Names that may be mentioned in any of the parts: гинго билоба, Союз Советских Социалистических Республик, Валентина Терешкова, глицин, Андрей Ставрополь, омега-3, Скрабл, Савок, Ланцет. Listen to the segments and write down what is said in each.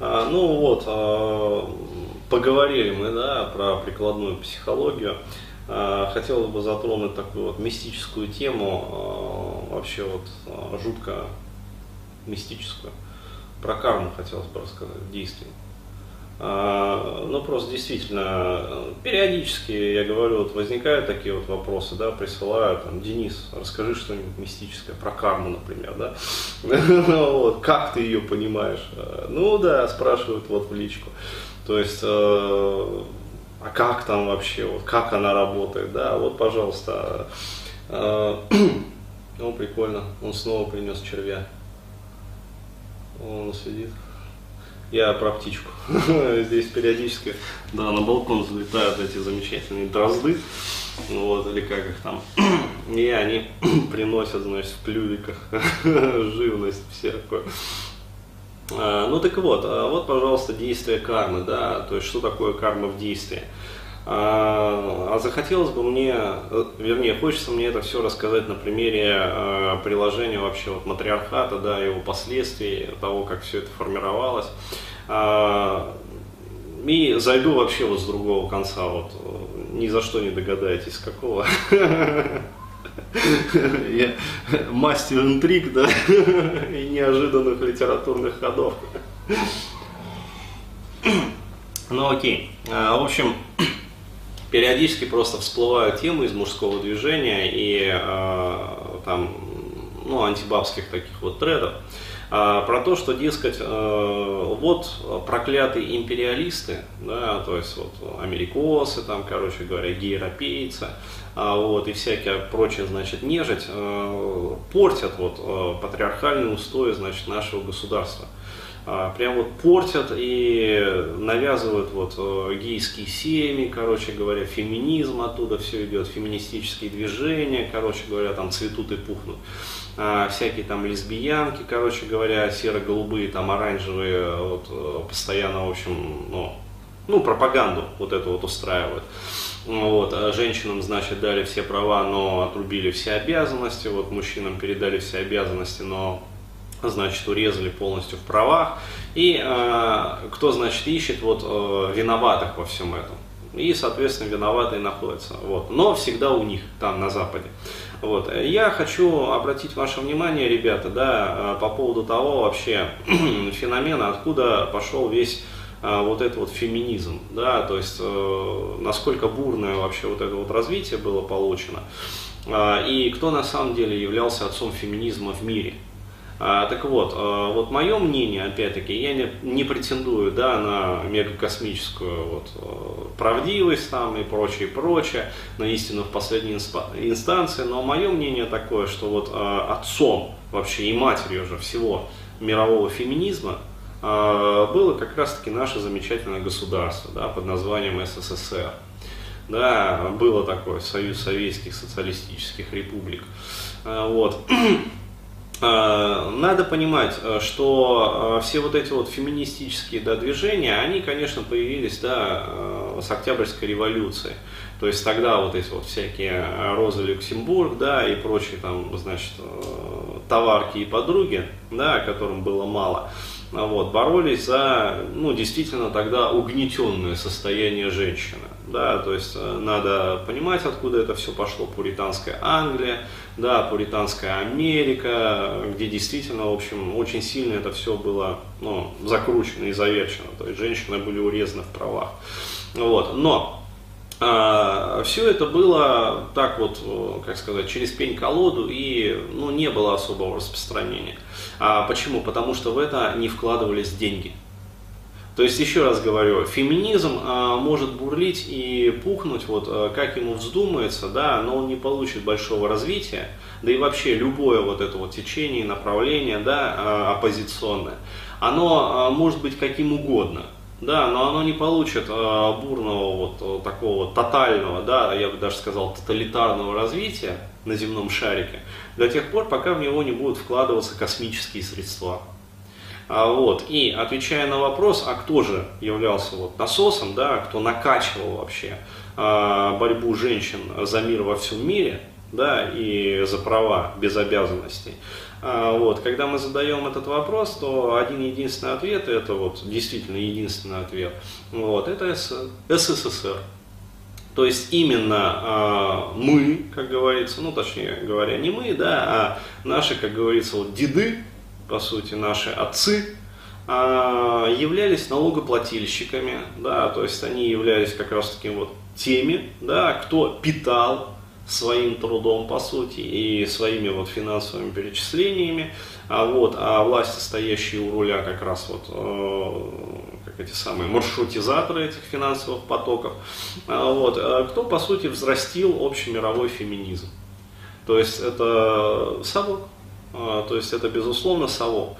Ну вот, поговорили мы, да, про прикладную психологию. Хотелось бы затронуть такую вот мистическую тему, вообще вот жутко мистическую. Про карму хотелось бы рассказать, действие. Ну просто действительно, периодически, я говорю, вот возникают такие вот вопросы, да, присылают, там, Денис, расскажи что-нибудь мистическое про карму, например, да, вот, как ты ее понимаешь, ну да, спрашивают вот в личку, то есть, а как там вообще, вот, как она работает, да, вот, пожалуйста, ну прикольно, он снова принес червя, он сидит. Я про птичку. Здесь периодически, да, на балкон залетают эти замечательные дрозды, вот, или как их там, и они приносят, значит, в клювиках живность всякую. Ну так вот, вот, пожалуйста, действие кармы, да, то есть что такое карма в действии. А захотелось бы мне, вернее, хочется мне это все рассказать на примере приложения вообще вот матриархата, да, его последствий, того, как все это формировалось. И зайду вообще вот с другого конца, вот ни за что не догадаетесь, какого. Я мастер интриг, да, и неожиданных литературных ходов. Ну окей, в общем... Периодически просто всплывают темы из мужского движения и там, ну, антибабских таких вот тредов, про то, что, дескать, вот проклятые империалисты, да, то есть вот америкосы, там, короче говоря, гейропейцы, вот, и всякие прочие, значит, нежить, портят вот патриархальные устои, значит, нашего государства. Прям вот портят и навязывают вот гейские семьи, короче говоря, феминизм, оттуда все идет, феминистические движения, короче говоря, там цветут и пухнут. Всякие там лесбиянки, короче говоря, серо-голубые, там оранжевые, вот, постоянно, в общем, ну, пропаганду вот эту вот устраивают. Вот, женщинам, значит, дали все права, но отрубили все обязанности, вот мужчинам передали все обязанности, но... значит, урезали полностью в правах, и кто, значит, ищет вот виноватых во всем этом, и, соответственно, виноватые находятся, вот, но всегда у них, там, на Западе, вот. Я хочу обратить ваше внимание, ребята, да, по поводу того вообще феномена, откуда пошел весь вот этот вот феминизм, да, то есть, насколько бурное вообще вот это вот развитие было получено, и кто на самом деле являлся отцом феминизма в мире. Так вот, вот мое мнение, опять-таки, я не претендую, да, на мегакосмическую вот правдивость там и прочее, на истину в последней инстанции, но мое мнение такое, что вот отцом вообще и матерью уже всего мирового феминизма было как раз-таки наше замечательное государство, да, под названием СССР. Да, было такое, Союз Советских Социалистических Республик. Вот. Надо понимать, что все вот эти вот феминистические, да, движения, они, конечно, появились, да, с Октябрьской революции. То есть тогда вот эти вот всякие Роза Люксембург, да, и прочие там, значит, товарки и подруги, да, которым было мало, вот, боролись за, ну, действительно тогда угнетенное состояние женщины. Да, то есть надо понимать, откуда это все пошло. Пуританская Англия, да, пуританская Америка, где действительно, в общем, очень сильно это все было, ну, закручено и заверчено. То есть женщины были урезаны в правах. Вот. Но все это было так вот, как сказать, через пень-колоду, и, ну, не было особого распространения. Почему? Потому что в это не вкладывались деньги. То есть, еще раз говорю, феминизм может бурлить и пухнуть, вот, как ему вздумается, да, но он не получит большого развития, да и вообще любое вот это вот течение, направление, да, оппозиционное, оно может быть каким угодно, да, но оно не получит бурного вот такого тотального, да, я бы даже сказал, тоталитарного развития на земном шарике до тех пор, пока в него не будут вкладываться космические средства. Вот. И отвечая на вопрос, а кто же являлся вот насосом, да, кто накачивал вообще борьбу женщин за мир во всем мире, да, и за права без обязанностей, Вот. Когда мы задаем этот вопрос, то один единственный ответ, это вот действительно единственный ответ, вот, это СССР. То есть именно мы, как говорится, ну точнее говоря, не мы, да, а наши, как говорится, вот деды, по сути, наши отцы, являлись налогоплательщиками, да, то есть они являлись как раз таким вот теми, да, кто питал своим трудом, по сути, и своими вот финансовыми перечислениями, а власти, стоящие у руля, как раз вот как эти самые маршрутизаторы этих финансовых потоков, кто, по сути, взрастил общемировой феминизм. То есть это Савок, то есть это, безусловно, Савок.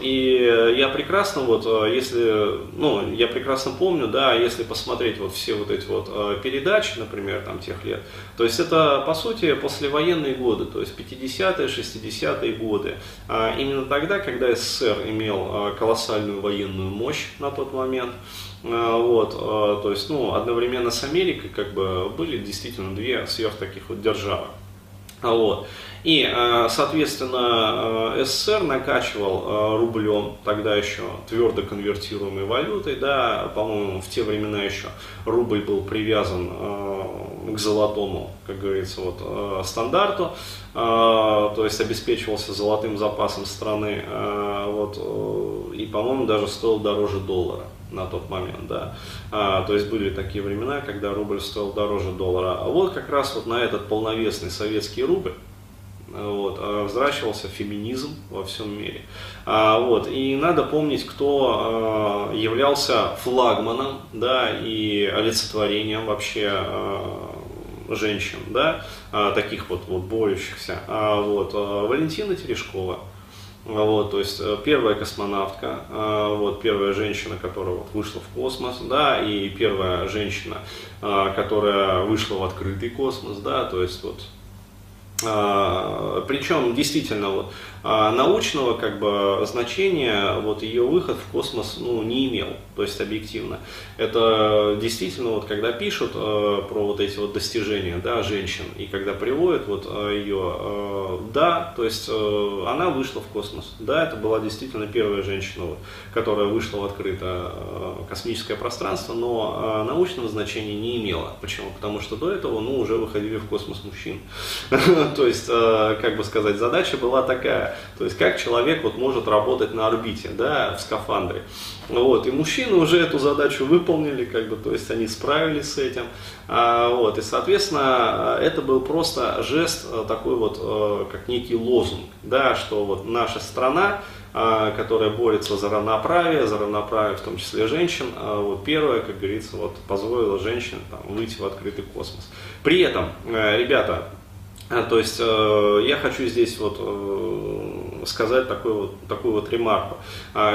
И я прекрасно, вот, если, ну, я прекрасно помню, да, если посмотреть вот все вот эти вот передачи, например, там, тех лет, то есть это, по сути, послевоенные годы, то есть 50-е, 60-е годы. Именно тогда, когда СССР имел колоссальную военную мощь на тот момент, то есть, ну, одновременно с Америкой, как бы, были действительно две сверх таких вот державы. И, соответственно, СССР накачивал рублем, тогда еще твердо конвертируемой валютой, да, по-моему, в те времена еще рубль был привязан к золотому, как говорится, вот, стандарту, то есть обеспечивался золотым запасом страны, вот, и, по-моему, даже стоил дороже доллара на тот момент, да, то есть были такие времена, когда рубль стоил дороже доллара, а вот как раз вот на этот полновесный советский рубль взращивался феминизм во всем мире. И надо помнить, кто являлся флагманом, да, и олицетворением вообще женщин, да, таких вот, борющихся. Валентина Терешкова. То есть первая космонавтка, первая женщина, которая вышла в космос, да, и первая женщина, которая вышла в открытый космос, да, то есть вот. Причем действительно вот, научного, как бы, значения вот ее выход в космос, ну, не имел, то есть объективно. Это действительно вот когда пишут про вот эти вот достижения, да, женщин, и когда приводят вот ее, да, то есть она вышла в космос, да, это была действительно первая женщина, вот, которая вышла в открытое космическое пространство, но научного значения не имела. Почему? Потому что до этого, ну, уже выходили в космос мужчин. То есть, как бы сказать, задача была такая, то есть как человек вот может работать на орбите, да, в скафандре. И мужчины уже эту задачу выполнили, как бы, то есть они справились с этим. И, соответственно, это был просто жест такой вот, как некий лозунг, да, что вот наша страна, которая борется за равноправие в том числе женщин, вот первое, как говорится, вот позволило женщинам там выйти в открытый космос. При этом, ребята, то есть я хочу здесь вот сказать такую вот ремарку.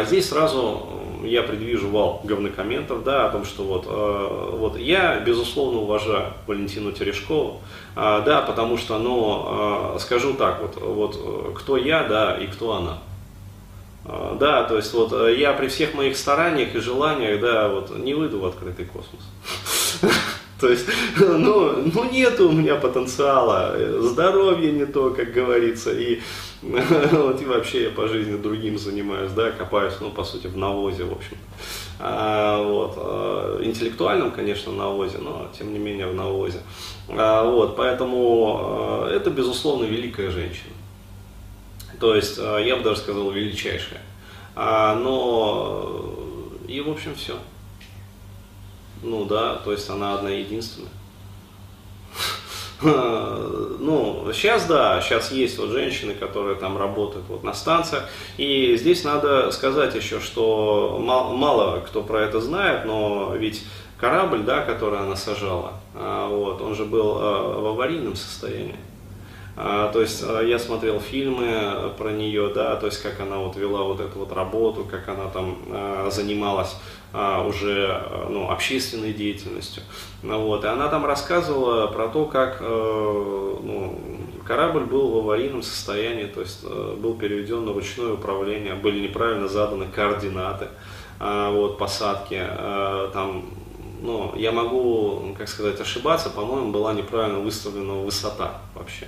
Здесь сразу я предвижу вал говнокомментов, да, о том, что вот я, безусловно, уважаю Валентину Терешкову, да, потому что, ну, скажу так, вот кто я, да, и кто она. Да, то есть вот я при всех моих стараниях и желаниях, да, вот не выйду в открытый космос. То есть, ну нет у меня потенциала, здоровье не то, как говорится, и вот и вообще я по жизни другим занимаюсь, да, копаюсь, ну, по сути, в навозе, в общем. Интеллектуальном, конечно, навозе, но тем не менее в навозе. Поэтому это, безусловно, великая женщина. То есть, я бы даже сказал, величайшая. Но и, в общем, все. Ну да, то есть она одна единственная. Ну, сейчас да, сейчас есть вот женщины, которые там работают вот на станциях. И здесь надо сказать еще, что мало кто про это знает, но ведь корабль, да, который она сажала, он же был в аварийном состоянии. То есть я смотрел фильмы про нее, да, то есть как она вот вела вот эту вот работу, как она там занималась уже, ну, общественной деятельностью. И она там рассказывала про то, как, ну, корабль был в аварийном состоянии, то есть был переведен на ручное управление, были неправильно заданы координаты посадки, там но я могу, как сказать, ошибаться, по-моему, была неправильно выставлена высота вообще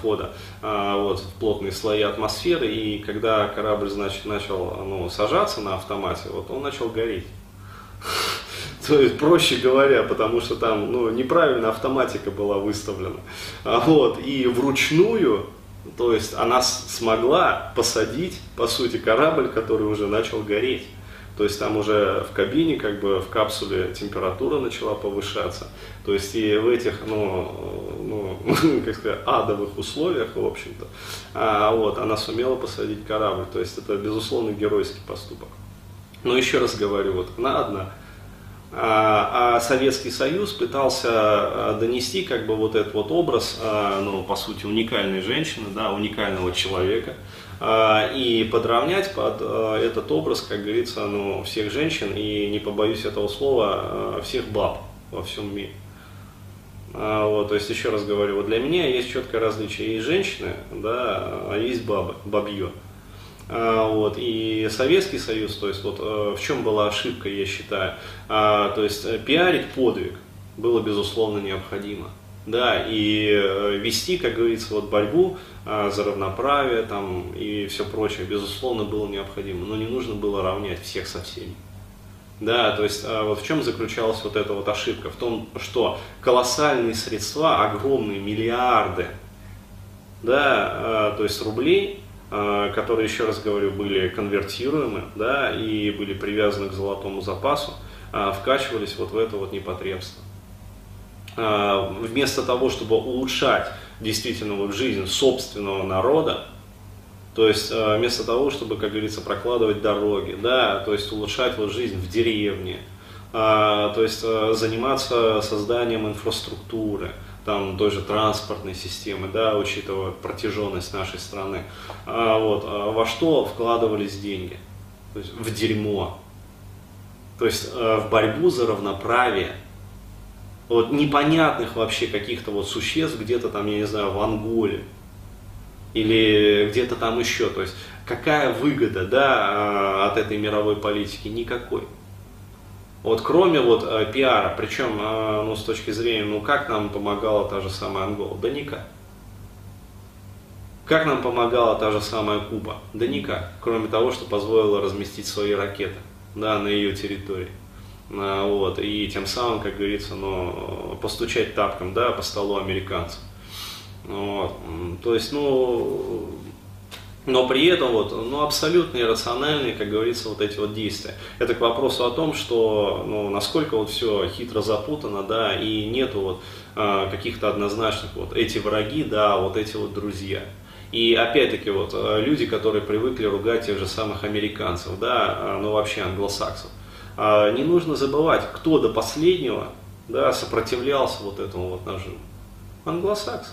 входа вот, в плотные слои атмосферы, и когда корабль, значит, начал сажаться на автомате, вот, он начал гореть. То есть, проще говоря, потому что там неправильно автоматика была выставлена. Вот, и вручную, то есть она смогла посадить, по сути, корабль, который уже начал гореть. То есть там уже в кабине, как бы в капсуле температура начала повышаться. То есть и в этих, как сказать, адовых условиях, в общем-то, вот, она сумела посадить корабль. То есть это, безусловно, геройский поступок. Но еще раз говорю, вот она одна. А Советский Союз пытался донести как бы вот этот вот образ, по сути, уникальной женщины, да, уникального человека, и подравнять под этот образ, как говорится, всех женщин, и, не побоюсь этого слова, всех баб во всем мире. Вот, то есть, еще раз говорю, вот для меня есть четкое различие, есть женщины, да, а есть бабы, бабье. Вот, и Советский Союз, то есть вот в чем была ошибка, я считаю, то есть пиарить подвиг было безусловно необходимо, да, и вести, как говорится, вот борьбу за равноправие там и все прочее, безусловно, было необходимо, но не нужно было равнять всех со всеми. Да, то есть вот в чем заключалась вот эта вот ошибка, в том, что колоссальные средства, огромные миллиарды, да, то есть рублей, которые, еще раз говорю, были конвертируемы, да, и были привязаны к золотому запасу, вкачивались вот в это вот непотребство. Вместо того, чтобы улучшать действительно вот жизнь собственного народа, то есть вместо того, чтобы, как говорится, прокладывать дороги, да, то есть улучшать вот жизнь в деревне, то есть заниматься созданием инфраструктуры, там той же транспортной системы, да, учитывая протяженность нашей страны, вот, во что вкладывались деньги? То есть в дерьмо, то есть в борьбу за равноправие, вот непонятных вообще каких-то вот существ где-то там, я не знаю, в Анголе или где-то там еще, то есть какая выгода, да, от этой мировой политики? Никакой. Вот кроме вот пиара, причем с точки зрения, как нам помогала та же самая Ангола? Да никак. Как нам помогала та же самая Куба? Да никак. Кроме того, что позволила разместить свои ракеты, да, на ее территории. Вот, и тем самым, как говорится, постучать тапком, да, по столу американцев. Вот. То есть, но при этом вот, абсолютно иррациональные, как говорится, вот эти вот действия. Это к вопросу о том, что насколько вот все хитро запутано, да, и нету вот каких-то однозначных вот эти враги, да, вот эти вот друзья. И опять-таки вот люди, которые привыкли ругать тех же самых американцев, да, вообще англосаксов. Не нужно забывать, кто до последнего, да, сопротивлялся вот этому вот нажиму. Англосаксы.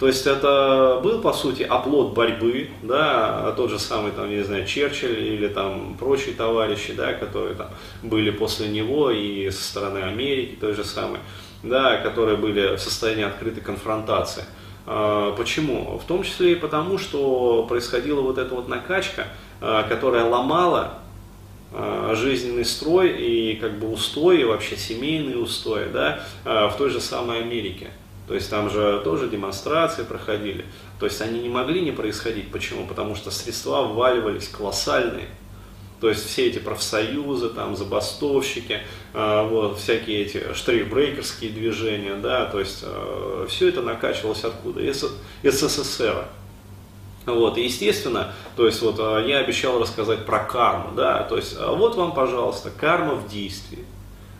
То есть это был, по сути, оплот борьбы, да, тот же самый, там, я не знаю, Черчилль или там прочие товарищи, да, которые там были после него и со стороны Америки, той же самой, да, которые были в состоянии открытой конфронтации. Почему? В том числе и потому, что происходила вот эта вот накачка, которая ломала жизненный строй и как бы устои, вообще семейные устои, да, в той же самой Америке. То есть там же тоже демонстрации проходили. То есть они не могли не происходить. Почему? Потому что средства вваливались колоссальные. То есть все эти профсоюзы, там, забастовщики, вот, всякие эти штрихбрейкерские движения, да, то есть все это накачивалось откуда? Из СССР. Вот, и естественно, то есть вот я обещал рассказать про карму, да, то есть вот вам, пожалуйста, карма в действии.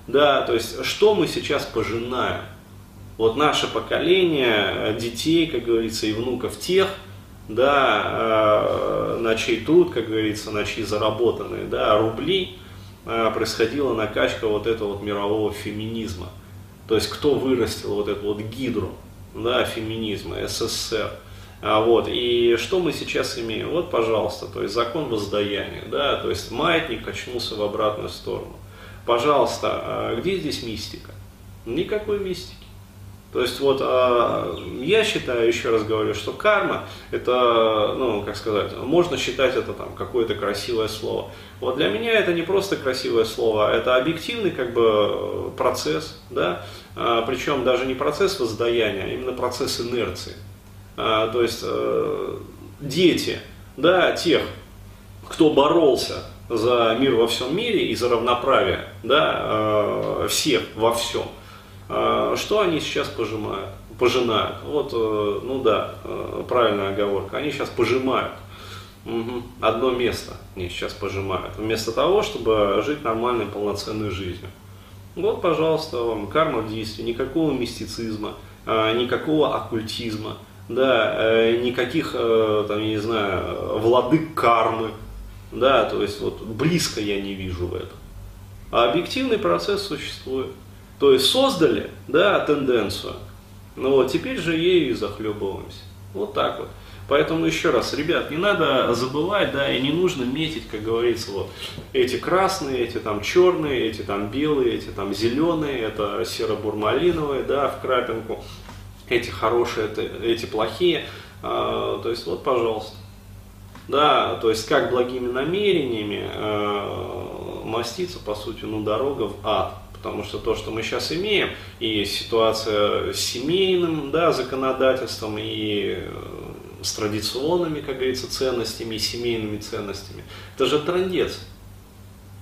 Да, то есть что мы сейчас пожинаем? Вот наше поколение детей, как говорится, и внуков тех, да, на чей труд, как говорится, на чьи заработанные, да, рубли происходила накачка вот этого вот мирового феминизма. То есть кто вырастил вот эту вот гидру, да, феминизма, СССР. Вот, и что мы сейчас имеем? Вот, пожалуйста, то есть закон воздаяния, да, то есть маятник качнулся в обратную сторону. Пожалуйста, где здесь мистика? Никакой мистики. То есть вот я считаю, еще раз говорю, что карма это, ну как сказать, можно считать это там какое-то красивое слово. Вот для меня это не просто красивое слово, это объективный как бы процесс, да, причем даже не процесс воздаяния, а именно процесс инерции. То есть дети, да, тех, кто боролся за мир во всем мире и за равноправие, да, всех во всем. Что они сейчас пожинают? Вот, ну да, правильная оговорка. Они сейчас пожимают. Угу. Одно место они сейчас пожимают. Вместо того, чтобы жить нормальной, полноценной жизнью. Вот, пожалуйста, вам карма в действии. Никакого мистицизма, никакого оккультизма, да, никаких, там, я не знаю, владык кармы. Да, то есть, вот, близко я не вижу в этом. А объективный процесс существует. То есть создали, да, тенденцию, но вот теперь же ею и захлебываемся. Вот так вот. Поэтому еще раз, ребят, не надо забывать, да, и не нужно метить, как говорится, вот эти красные, эти там черные, эти там белые, эти там зеленые, это серо-бурмалиновые, да, в крапинку, эти хорошие, эти плохие. То есть вот, пожалуйста. Да, то есть как благими намерениями маститься, по сути, ну, дорога в ад. Потому что то, что мы сейчас имеем, и ситуация с семейным, да, законодательством, и с традиционными, как говорится, ценностями, и семейными ценностями, это же трындец.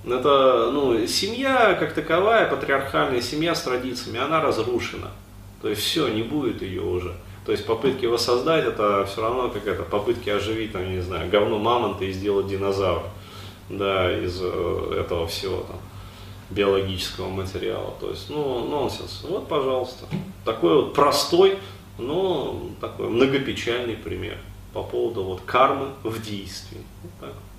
Это, ну, семья как таковая, патриархальная семья с традициями, она разрушена. То есть все, не будет ее уже. То есть попытки воссоздать, это все равно как это, попытки оживить, там, не знаю, говно мамонта и сделать динозавра, да, из этого всего там биологического материала. То есть, ну, нонсенс. Вот, пожалуйста. Такой вот простой, но такой многопечальный пример по поводу вот кармы в действии. Вот так.